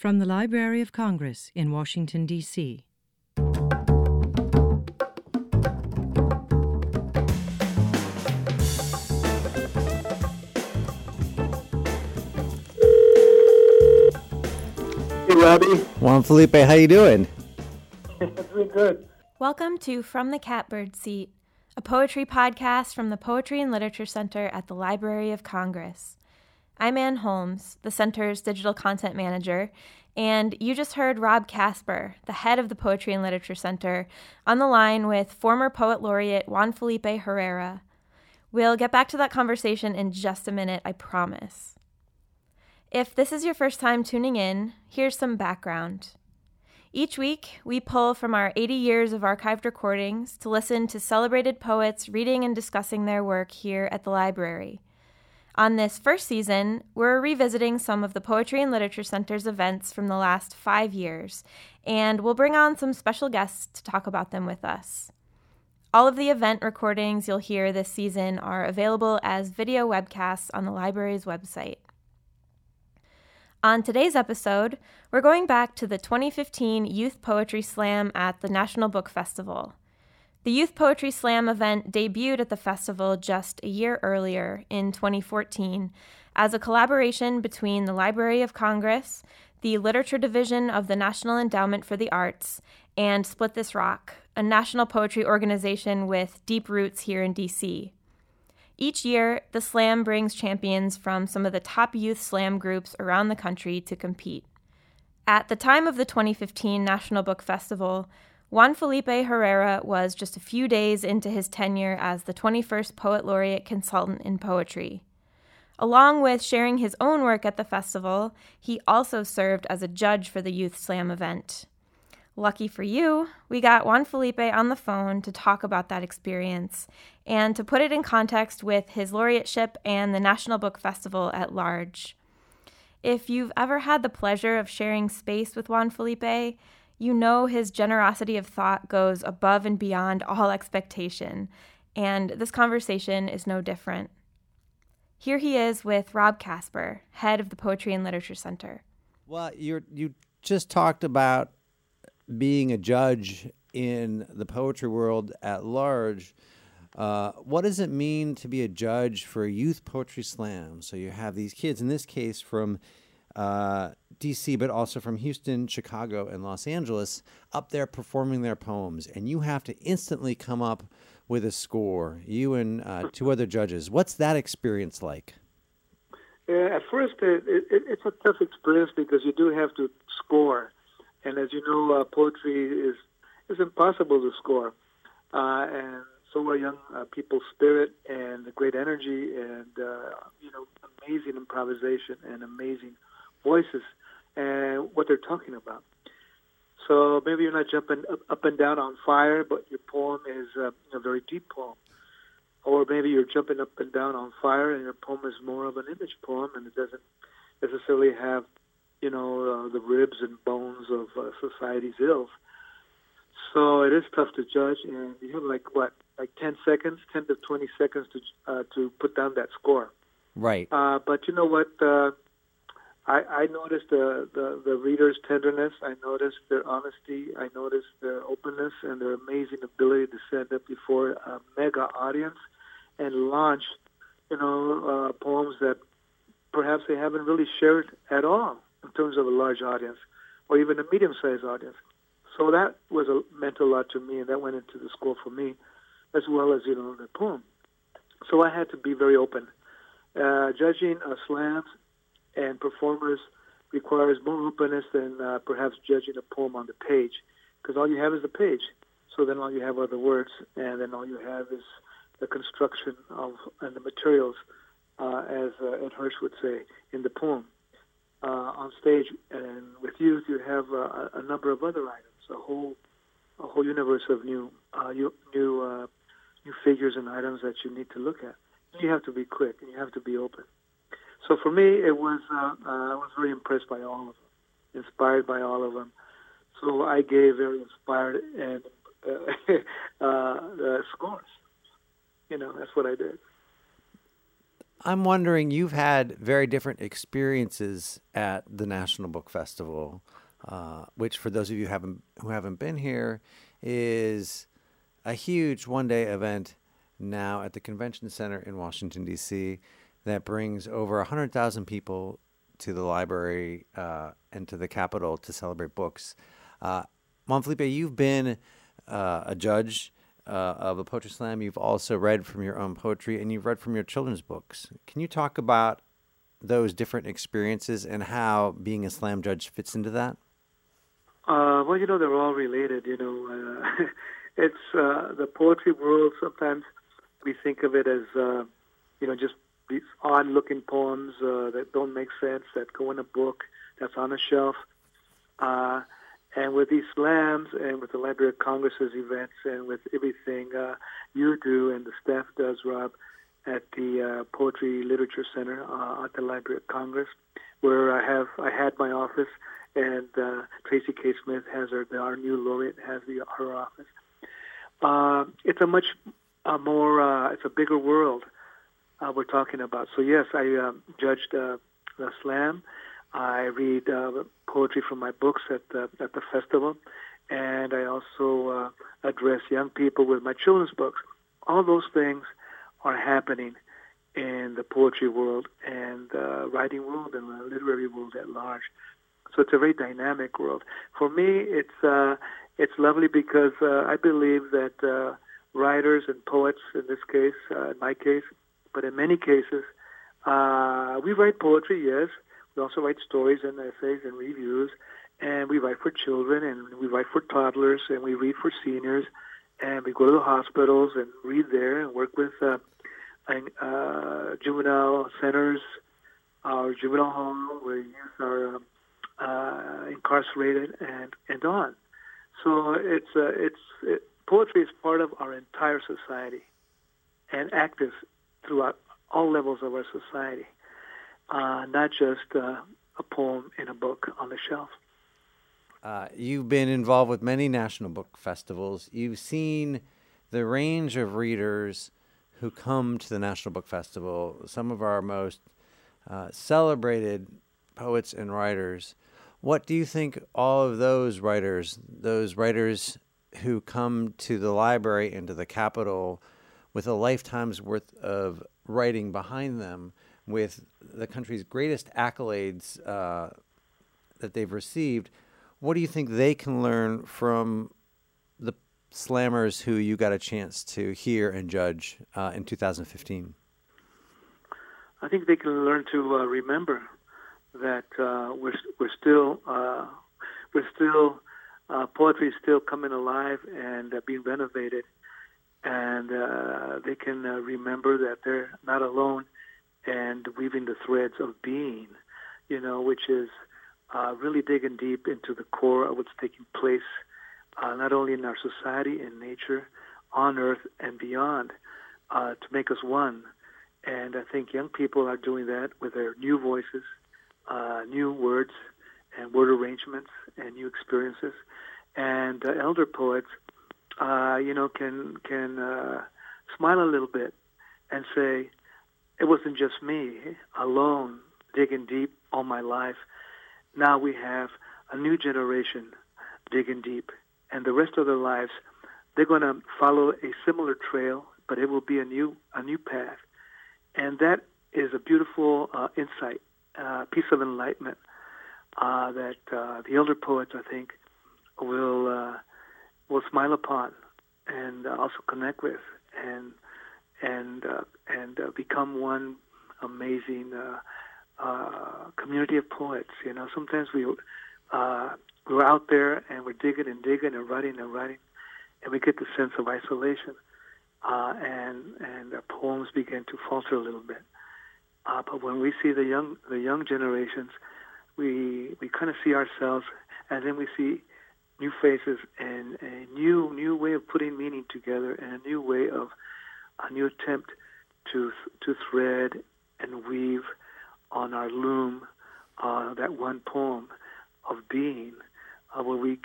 From the Library of Congress in Washington, D.C. Hey, Robbie. Juan Felipe, how you doing? Pretty good. Welcome to From the Catbird Seat, a poetry podcast from the Poetry and Literature Center at the Library of Congress. I'm Ann Holmes, the Center's Digital Content Manager, and you just heard Rob Casper, the head of the Poetry and Literature Center, on the line with former Poet Laureate Juan Felipe Herrera. We'll get back to that conversation in just a minute, I promise. If this is your first time tuning in, here's some background. Each week, we pull from our 80 years of archived recordings to listen to celebrated poets reading and discussing their work here at the library. On this first season, we're revisiting some of the Poetry and Literature Center's events from the last 5 years, and we'll bring on some special guests to talk about them with us. All of the event recordings you'll hear this season are available as video webcasts on the library's website. On today's episode, we're going back to the 2015 Youth Poetry Slam at the National Book Festival. The Youth Poetry Slam event debuted at the festival just a year earlier, in 2014, as a collaboration between the Library of Congress, the Literature Division of the National Endowment for the Arts, and Split This Rock, a national poetry organization with deep roots here in D.C. Each year, the slam brings champions from some of the top youth slam groups around the country to compete. At the time of the 2015 National Book Festival, Juan Felipe Herrera was just a few days into his tenure as the 21st Poet Laureate Consultant in Poetry. Along with sharing his own work at the festival, he also served as a judge for the Youth Slam event. Lucky for you, we got Juan Felipe on the phone to talk about that experience and to put it in context with his laureateship and the National Book Festival at large. If you've ever had the pleasure of sharing space with Juan Felipe, you know his generosity of thought goes above and beyond all expectation, and this conversation is no different. Here he is with Rob Casper, head of the Poetry and Literature Center. Well, you just talked about being a judge in the poetry world at large. What does it mean to be a judge for a youth poetry slam? So you have these kids, in this case from D.C., but also from Houston, Chicago, and Los Angeles, up there performing their poems, and you have to instantly come up with a score, you and two other judges. What's that experience like? Yeah, at first, it's a tough experience because you do have to score. And as you know, poetry is impossible to score. And so are young people's spirit and the great energy and, amazing improvisation and amazing voices and what they're talking about. So maybe you're not jumping up and down on fire, but your poem is a very deep poem. Or maybe you're jumping up and down on fire and your poem is more of an image poem and it doesn't necessarily have the ribs and bones of society's ills. So it is tough to judge, and you have like 10 seconds, 10 to 20 seconds to put down that score. Right. But you know what? I noticed the reader's tenderness. I noticed their honesty. I noticed their openness and their amazing ability to stand up before a mega audience and launch, poems that perhaps they haven't really shared at all in terms of a large audience or even a medium-sized audience. So that meant a lot to me, and that went into the score for me as well as, the poem. So I had to be very open. Judging slams and performers requires more openness than perhaps judging a poem on the page, because all you have is the page. So then all you have are the words, and then all you have is the construction and the materials, as Ed Hirsch would say, in the poem. On stage, and with youth, you have a number of other items, a whole universe of new figures and items that you need to look at. You have to be quick, and you have to be open. So for me, it was I was very impressed by all of them, inspired by all of them. So I gave very inspired and scores. That's what I did. I'm wondering, you've had very different experiences at the National Book Festival, which for those of you who haven't been here is a huge one-day event now at the Convention Center in Washington, D.C. that brings over 100,000 people to the library and to the Capitol to celebrate books. Juan Felipe, you've been a judge of a poetry slam. You've also read from your own poetry, and you've read from your children's books. Can you talk about those different experiences and how being a slam judge fits into that? Well, you know, they're all related. You know, it's the poetry world. Sometimes we think of it as, you know, just these odd-looking poems that don't make sense, that go in a book, that's on a shelf. And with these slams and with the Library of Congress's events and with everything you do and the staff does, Rob, at the Poetry and Literature Center at the Library of Congress, where I had my office, and Tracy K. Smith has our new laureate has her office. It's a much more, it's a bigger world we're talking about. So yes, I judged the slam. I read poetry from my books at the festival, and I also address young people with my children's books. All those things are happening in the poetry world and writing world and the literary world at large. So it's a very dynamic world. For me, it's lovely because I believe that writers and poets, in this case, in my case, but in many cases, we write poetry, yes. We also write stories and essays and reviews, and we write for children, and we write for toddlers, and we read for seniors, and we go to the hospitals and read there and work with juvenile centers, our juvenile home where youth are incarcerated, and on. So poetry is part of our entire society and active throughout all levels of our society. Not just a poem in a book on the shelf. You've been involved with many National Book Festivals. You've seen the range of readers who come to the National Book Festival, some of our most celebrated poets and writers. What do you think all of those writers who come to the library and to the Capitol with a lifetime's worth of writing behind them, with the country's greatest accolades that they've received, what do you think they can learn from the slammers who you got a chance to hear and judge in 2015? I think they can learn to remember that poetry is still coming alive and being renovated, and they can remember that they're not alone. And weaving the threads of being, you know, which is really digging deep into the core of what's taking place, not only in our society, in nature, on Earth, and beyond, to make us one. And I think young people are doing that with their new voices, new words, and word arrangements, and new experiences. And elder poets, you know, can smile a little bit and say, it wasn't just me alone digging deep all my life. Now we have a new generation digging deep. And the rest of their lives, they're going to follow a similar trail, but it will be a new path. And that is a beautiful insight, piece of enlightenment that the elder poets, I think, will smile upon and also connect with and become one amazing community of poets. You know, sometimes we're out there and we're digging and writing, and we get the sense of isolation, and our poems begin to falter a little bit. But when we see the young generations, we kind of see ourselves, and then we see new faces and a new way of putting meaning together and a new way of a new attempt to thread and weave on our loom that one poem of being, where we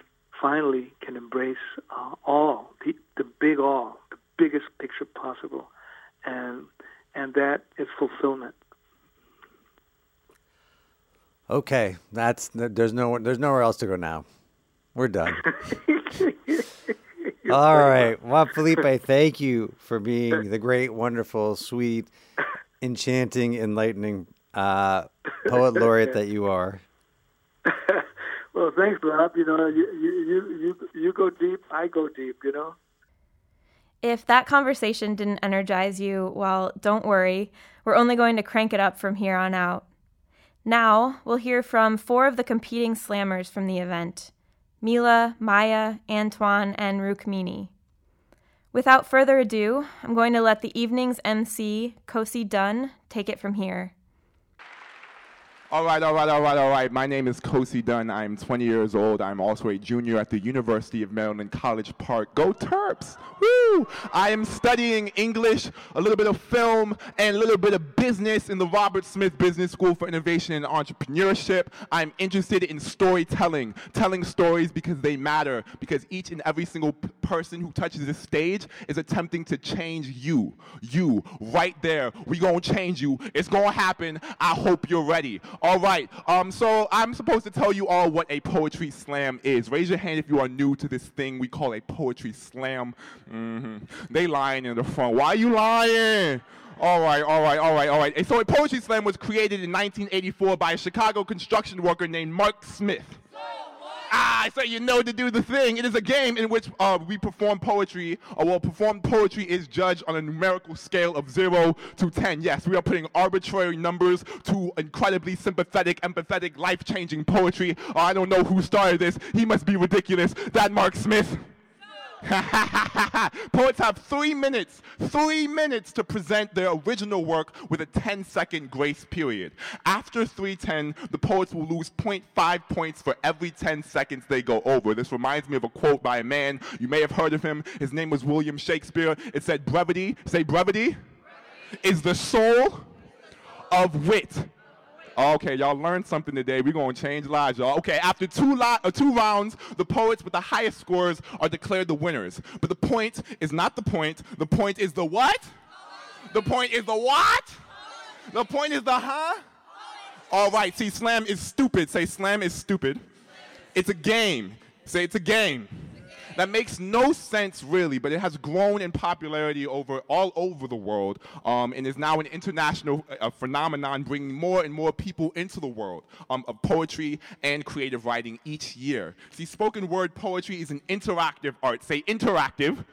finally can embrace all, the biggest picture possible, and and that is fulfillment. Okay, there's nowhere else to go now. We're done. All right, Juan Felipe, thank you for being the great, wonderful, sweet, enchanting, enlightening poet laureate that you are. Well, thanks, Rob. You know, you go deep, I go deep, you know. If that conversation didn't energize you, well, don't worry. We're only going to crank it up from here on out. Now, we'll hear from 4 of the competing slammers from the event: Mila, Maya, Antoine, and Rukmini. Without further ado, I'm going to let the evening's MC, Kosi Dunn, take it from here. All right. My name is Kosi Dunn. I'm 20 years old. I'm also a junior at the University of Maryland College Park. Go Terps! Woo! I am studying English, a little bit of film, and a little bit of business in the Robert Smith Business School for Innovation and Entrepreneurship. I'm interested in storytelling, telling stories because they matter, because each and every single person who touches this stage is attempting to change you. You, right there. We gonna change you. It's gonna happen. I hope you're ready. All right, so I'm supposed to tell you all what a poetry slam is. Raise your hand if you are new to this thing we call a poetry slam. They lying in the front. Why are you lying? All right. So a poetry slam was created in 1984 by a Chicago construction worker named Mark Smith. So you know to do the thing. It is a game in which we perform poetry, or well, performed poetry is judged on a numerical scale of 0 to 10. Yes, we are putting arbitrary numbers to incredibly sympathetic, empathetic, life-changing poetry. I don't know who started this. He must be ridiculous. That Mark Smith. Poets have 3 minutes to present their original work with a 10-second grace period. After 3:10, the poets will lose 0.5 points for every 10 seconds they go over. This reminds me of a quote by a man. You may have heard of him. His name was William Shakespeare. It said, brevity, say brevity, is the soul of wit. Okay, y'all learned something today. We're going to change lives, y'all. Okay, after two rounds, the poets with the highest scores are declared the winners. But the point is not the point. The point is the what? The point is the what? The point is the huh? All right, see, slam is stupid. Say slam is stupid. It's a game. Say it's a game. That makes no sense, really, but it has grown in popularity all over the world, and is now an international phenomenon, bringing more and more people into the world of poetry and creative writing each year. See, spoken word poetry is an interactive art. Say interactive.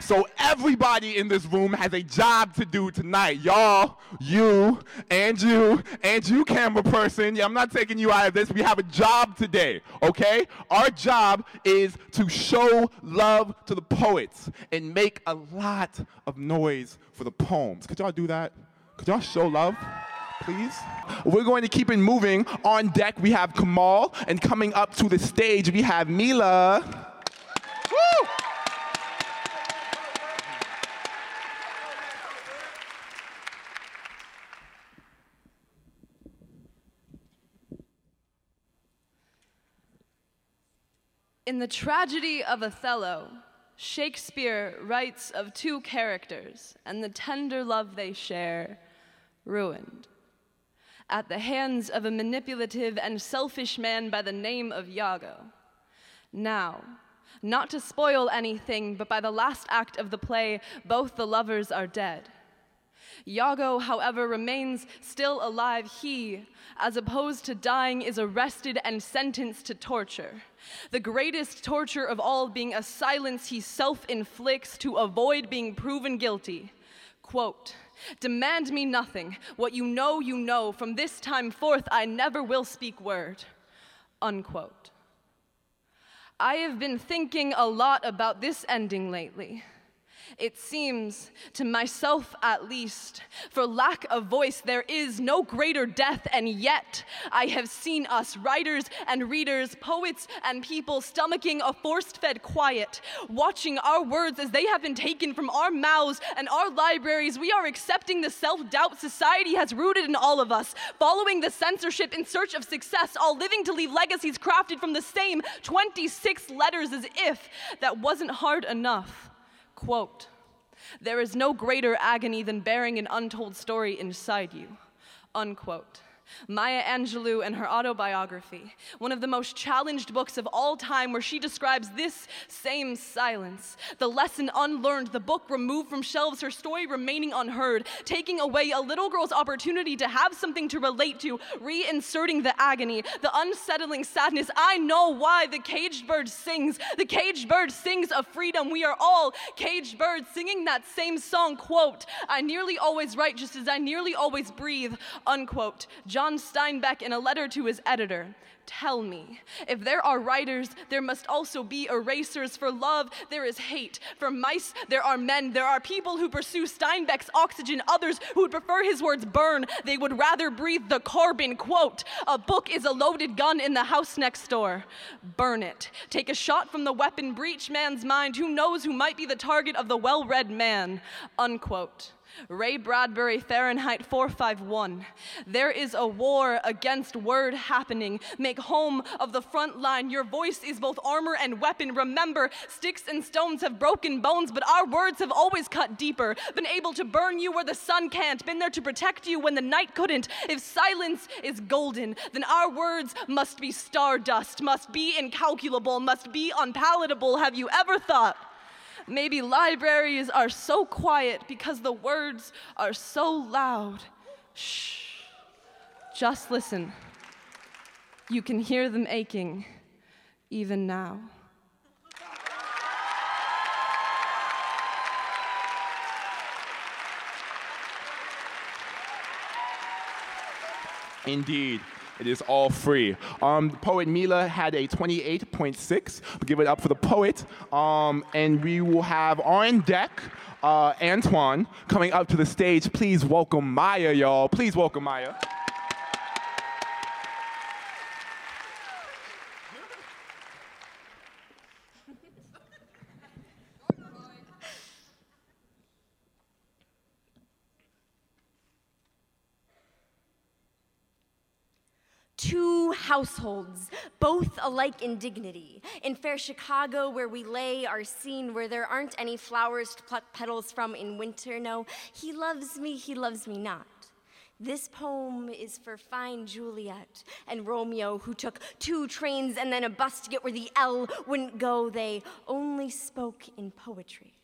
So everybody in this room has a job to do tonight. Y'all, you, camera person. Yeah, I'm not taking you out of this. We have a job today, okay? Our job is to show love to the poets and make a lot of noise for the poems. Could y'all do that? Could y'all show love? Please. We're going to keep it moving. On deck, we have Kamal. And coming up to the stage, we have Mila. Woo! In the tragedy of Othello, Shakespeare writes of 2 characters and the tender love they share, ruined. At the hands of a manipulative and selfish man by the name of Iago. Now, not to spoil anything, but by the last act of the play, both the lovers are dead. Iago, however, remains still alive. He, as opposed to dying, is arrested and sentenced to torture. The greatest torture of all being a silence he self-inflicts to avoid being proven guilty. Quote, "Demand me nothing. What you know. From this time forth, I never will speak word." Unquote. I have been thinking a lot about this ending lately. It seems, to myself at least, for lack of voice there is no greater death, and yet I have seen us writers and readers, poets and people stomaching a forced-fed quiet, watching our words as they have been taken from our mouths and our libraries. We are accepting the self-doubt society has rooted in all of us, following the censorship in search of success, all living to leave legacies crafted from the same 26 letters, as if that wasn't hard enough. Quote, There is no greater agony than bearing an untold story inside you." Unquote. Maya Angelou and her autobiography, one of the most challenged books of all time, where she describes this same silence, the lesson unlearned, the book removed from shelves, her story remaining unheard, taking away a little girl's opportunity to have something to relate to, reinserting the agony, the unsettling sadness. I know why the caged bird sings. The caged bird sings of freedom. We are all caged birds singing that same song, quote, "I nearly always write just as I nearly always breathe," unquote. John Steinbeck, in a letter to his editor, "Tell me, if there are writers, there must also be erasers. For love, there is hate. For mice, there are men. There are people who pursue Steinbeck's oxygen, others who would prefer his words burn. They would rather breathe the carbon," quote. "A book is a loaded gun in the house next door. Burn it. Take a shot from the weapon, breach man's mind. Who knows who might be the target of the well-read man," unquote. Ray Bradbury, Fahrenheit 451. "There is a war against word happening. Make home of the front line. Your voice is both armor and weapon. Remember, sticks and stones have broken bones, but our words have always cut deeper. Been able to burn you where the sun can't. Been there to protect you when the night couldn't. If silence is golden, then our words must be stardust, must be incalculable, must be unpalatable. Have you ever thought? Maybe libraries are so quiet because the words are so loud. Shh, just listen. You can hear them aching, even now." Indeed. It is all free. Poet Mila had a 28.6. We'll give it up for the poet. And we will have on deck Antoine coming up to the stage. Please welcome Maya, y'all. Please welcome Maya. Two households, both alike in dignity. In fair Chicago, where we lay, are seen where there aren't any flowers to pluck petals from in winter. No, he loves me not. This poem is for fine Juliet and Romeo, who took two trains and then a bus to get where the L wouldn't go. They only spoke in poetry.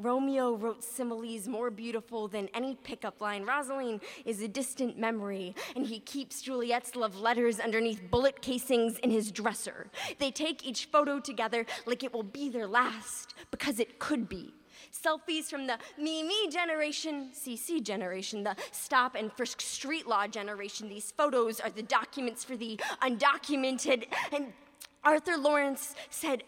Romeo wrote similes more beautiful than any pickup line. Rosaline is a distant memory, and he keeps Juliet's love letters underneath bullet casings in his dresser. They take each photo together like it will be their last, because it could be. Selfies from the me generation, CC generation, the stop and frisk street law generation. These photos are the documents for the undocumented, and Arthur Lawrence said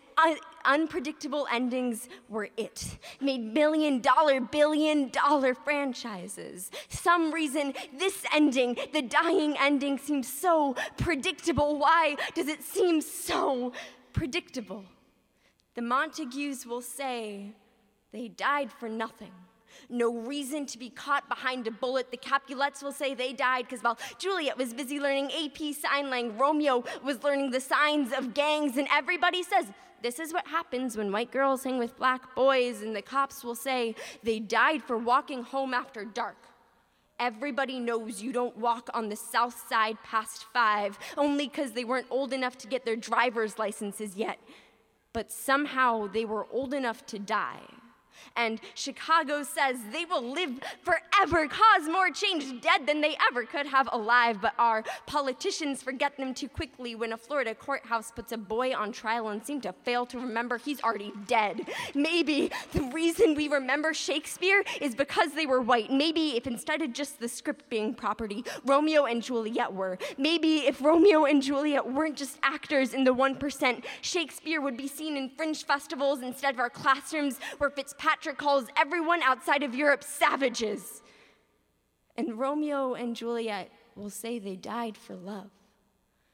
unpredictable endings were it. Made billion-dollar franchises. Some reason this ending, the dying ending, seems so predictable. Why does it seem so predictable? The Montagues will say they died for nothing. No reason to be caught behind a bullet. The Capulets will say they died because while Juliet was busy learning AP sign language, Romeo was learning the signs of gangs, and everybody says, this is what happens when white girls hang with black boys, and the cops will say they died for walking home after dark. Everybody knows you don't walk on the south side past 5, only because they weren't old enough to get their driver's licenses yet. But somehow they were old enough to die. And Chicago says they will live forever, cause more change dead than they ever could have alive. But our politicians forget them too quickly when a Florida courthouse puts a boy on trial and seem to fail to remember he's already dead. Maybe the reason we remember Shakespeare is because they were white. Maybe if instead of just the script being property, Romeo and Juliet were. Maybe if Romeo and Juliet weren't just actors in the 1%, Shakespeare would be seen in fringe festivals instead of our classrooms, where Fitzpatrick calls everyone outside of Europe savages. And Romeo and Juliet will say they died for love.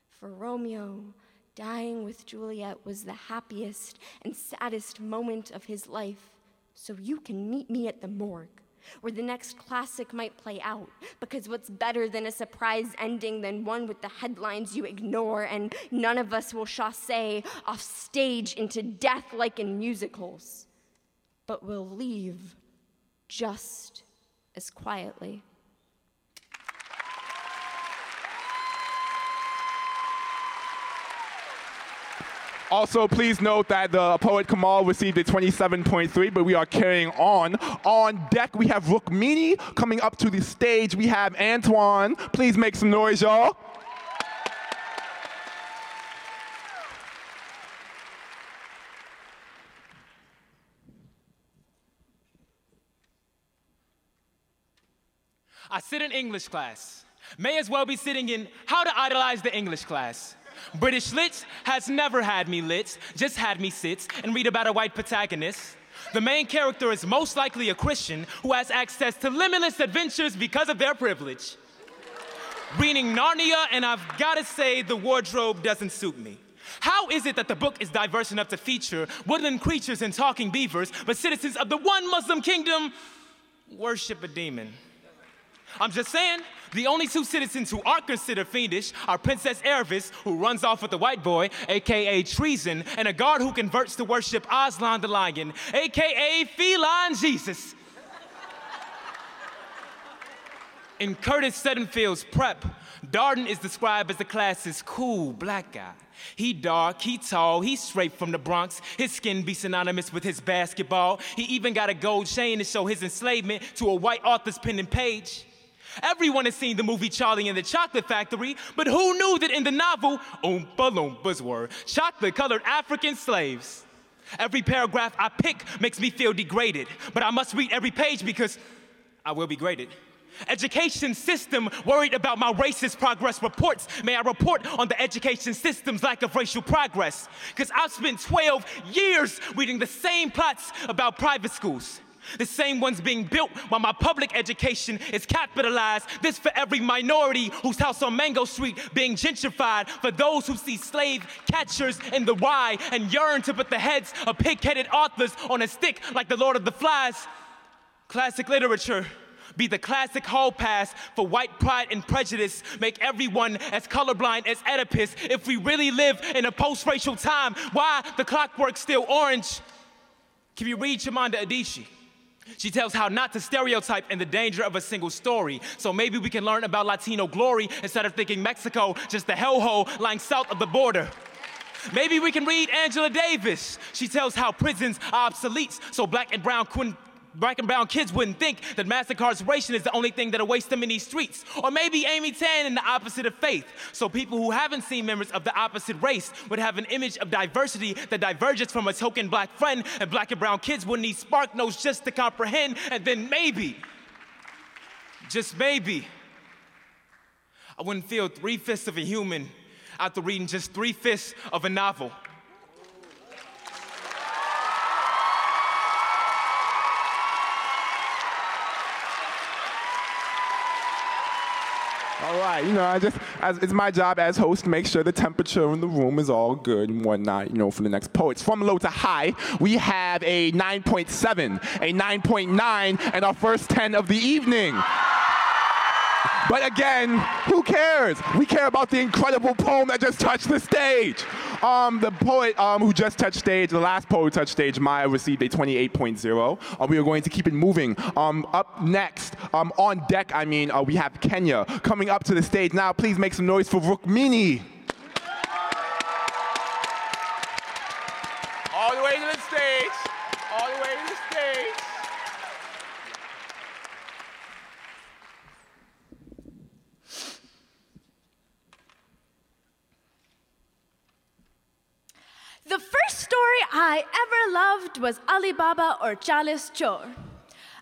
For Romeo, dying with Juliet was the happiest and saddest moment of his life. So you can meet me at the morgue, where the next classic might play out, because what's better than a surprise ending than one with the headlines you ignore, and none of us will chassé off stage into death like in musicals. But we'll leave just as quietly. Also, please note that the poet Kamal received a 27.3, but we are carrying on. On deck, we have Rukmini. Coming up to the stage, we have Antoine. Please make some noise, y'all. I sit in English class. May as well be sitting in How to Idolize the English Class. British Lit has never had me lit, just had me sit and read about a white protagonist. The main character is most likely a Christian who has access to limitless adventures because of their privilege. Reading Narnia, and I've gotta say the wardrobe doesn't suit me. How is it that the book is diverse enough to feature woodland creatures and talking beavers, but citizens of the one Muslim kingdom worship a demon? I'm just saying, the only two citizens who aren't considered fiendish are Princess Ervis, who runs off with the white boy, AKA treason, and a guard who converts to worship Aslan the lion, AKA feline Jesus. In Curtis Sittenfield's Prep, Darden is described as the class's cool black guy. He dark, he tall, he's straight from the Bronx. His skin be synonymous with his basketball. He even got a gold chain to show his enslavement to a white author's pen and page. Everyone has seen the movie Charlie and the Chocolate Factory, but who knew that in the novel, Oompa Loompas were chocolate-colored African slaves? Every paragraph I pick makes me feel degraded, but I must read every page because I will be graded. Education system worried about my racist progress reports. May I report on the education system's lack of racial progress? Because I've spent 12 years reading the same plots about private schools. The same ones being built while my public education is capitalized. This for every minority whose house on Mango Street being gentrified. For those who see slave catchers in the Y and yearn to put the heads of pig-headed authors on a stick like the Lord of the Flies. Classic literature be the classic hall pass for white pride and prejudice. Make everyone as colorblind as Oedipus. If we really live in a post-racial time, why the clockwork's still orange? Can you read Chimamanda Adichie? She tells how not to stereotype and the danger of a single story. So maybe we can learn about Latino glory instead of thinking Mexico, just the hellhole lying south of the border. Maybe we can read Angela Davis. She tells how prisons are obsolete, so black and brown kids wouldn't think that mass incarceration is the only thing that awaits them in these streets. Or maybe Amy Tan in The Opposite of Faith, so people who haven't seen members of the opposite race would have an image of diversity that diverges from a token black friend, and black and brown kids wouldn't need spark notes just to comprehend, and then maybe, just maybe, I wouldn't feel 3/5 of a human after reading just 3/5 of a novel. All right, you know, it's my job as host to make sure the temperature in the room is all good and whatnot, you know, for the next poets. From low to high, we have a 9.7, a 9.9, and our first 10 of the evening. But again, who cares? We care about the incredible poem that just touched the stage. The poet who just touched stage, the last poet touched stage, Maya, received a 28.0. We are going to keep it moving. Up next, on deck, we have Kenya coming up to the stage now. Please make some noise for Rukmini. All the way to the stage. All the way to the stage. The first story I ever loved was Alibaba or Chalice Chor.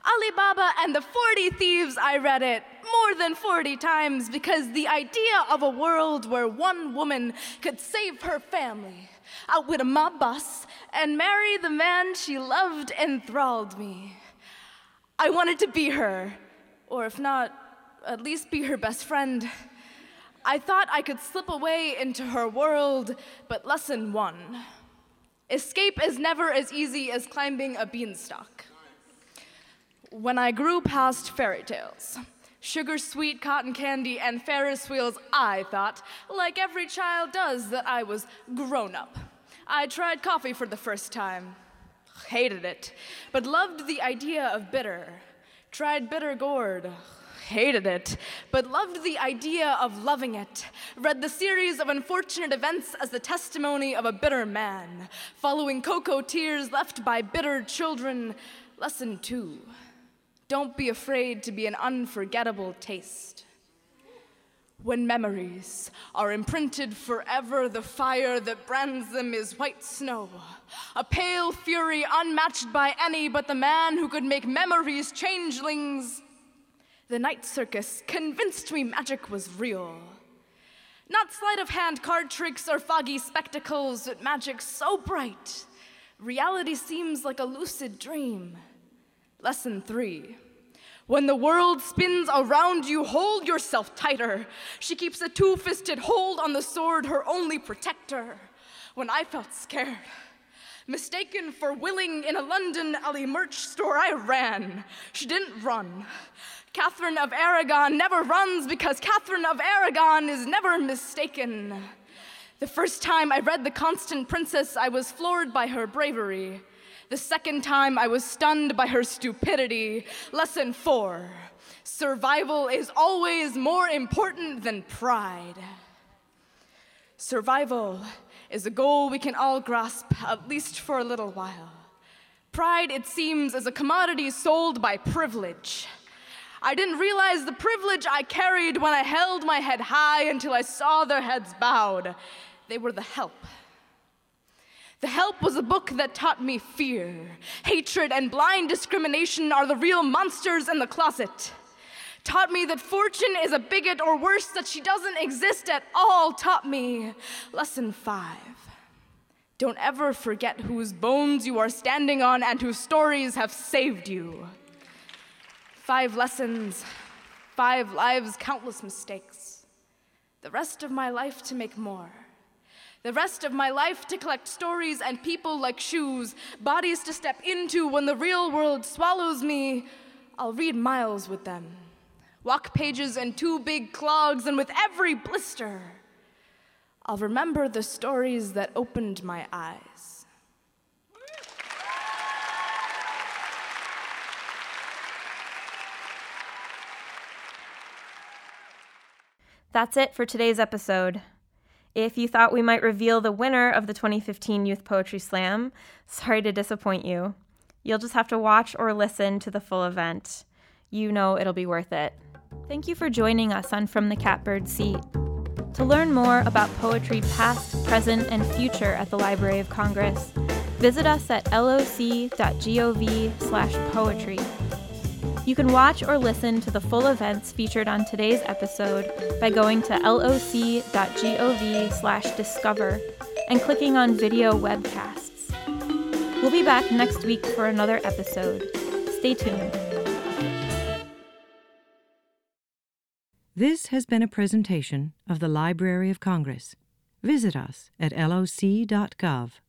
Alibaba and the 40 Thieves, I read it more than 40 times because the idea of a world where one woman could save her family, outwit a mob boss, and marry the man she loved enthralled me. I wanted to be her, or if not, at least be her best friend. I thought I could slip away into her world, but lesson one. Escape is never as easy as climbing a beanstalk. When I grew past fairy tales, sugar sweet cotton candy and Ferris wheels, I thought, like every child does, that I was grown up. I tried coffee for the first time, hated it, but loved the idea of bitter. Tried bitter gourd, hated it, but loved the idea of loving it. Read the series of unfortunate events as the testimony of a bitter man. Following cocoa tears left by bitter children. Lesson 2, don't be afraid to be an unforgettable taste. When memories are imprinted forever, the fire that brands them is white snow. A pale fury unmatched by any but the man who could make memories changelings. The night circus convinced me magic was real. Not sleight of hand card tricks or foggy spectacles, but magic so bright. Reality seems like a lucid dream. Lesson 3. When the world spins around you, hold yourself tighter. She keeps a two-fisted hold on the sword, her only protector. When I felt scared, mistaken for willing in a London alley merch store, I ran. She didn't run. Catherine of Aragon never runs because Catherine of Aragon is never mistaken. The first time I read The Constant Princess, I was floored by her bravery. The second time, I was stunned by her stupidity. Lesson 4, survival is always more important than pride. Survival is a goal we can all grasp, at least for a little while. Pride, it seems, is a commodity sold by privilege. I didn't realize the privilege I carried when I held my head high until I saw their heads bowed. They were the help. The Help was a book that taught me fear. Hatred and blind discrimination are the real monsters in the closet. Taught me that Fortune is a bigot, or worse, that she doesn't exist at all. Taught me. Lesson 5. Don't ever forget whose bones you are standing on and whose stories have saved you. 5 lessons, 5 lives, countless mistakes. The rest of my life to make more. The rest of my life to collect stories and people like shoes, bodies to step into when the real world swallows me. I'll read miles with them, walk pages and 2 big clogs, and with every blister, I'll remember the stories that opened my eyes. That's it for today's episode. If you thought we might reveal the winner of the 2015 Youth Poetry Slam, sorry to disappoint you. You'll just have to watch or listen to the full event. You know it'll be worth it. Thank you for joining us on From the Catbird Seat. To learn more about poetry past, present, and future at the Library of Congress, visit us at loc.gov/poetry. You can watch or listen to the full events featured on today's episode by going to loc.gov/discover and clicking on video webcasts. We'll be back next week for another episode. Stay tuned. This has been a presentation of the Library of Congress. Visit us at loc.gov.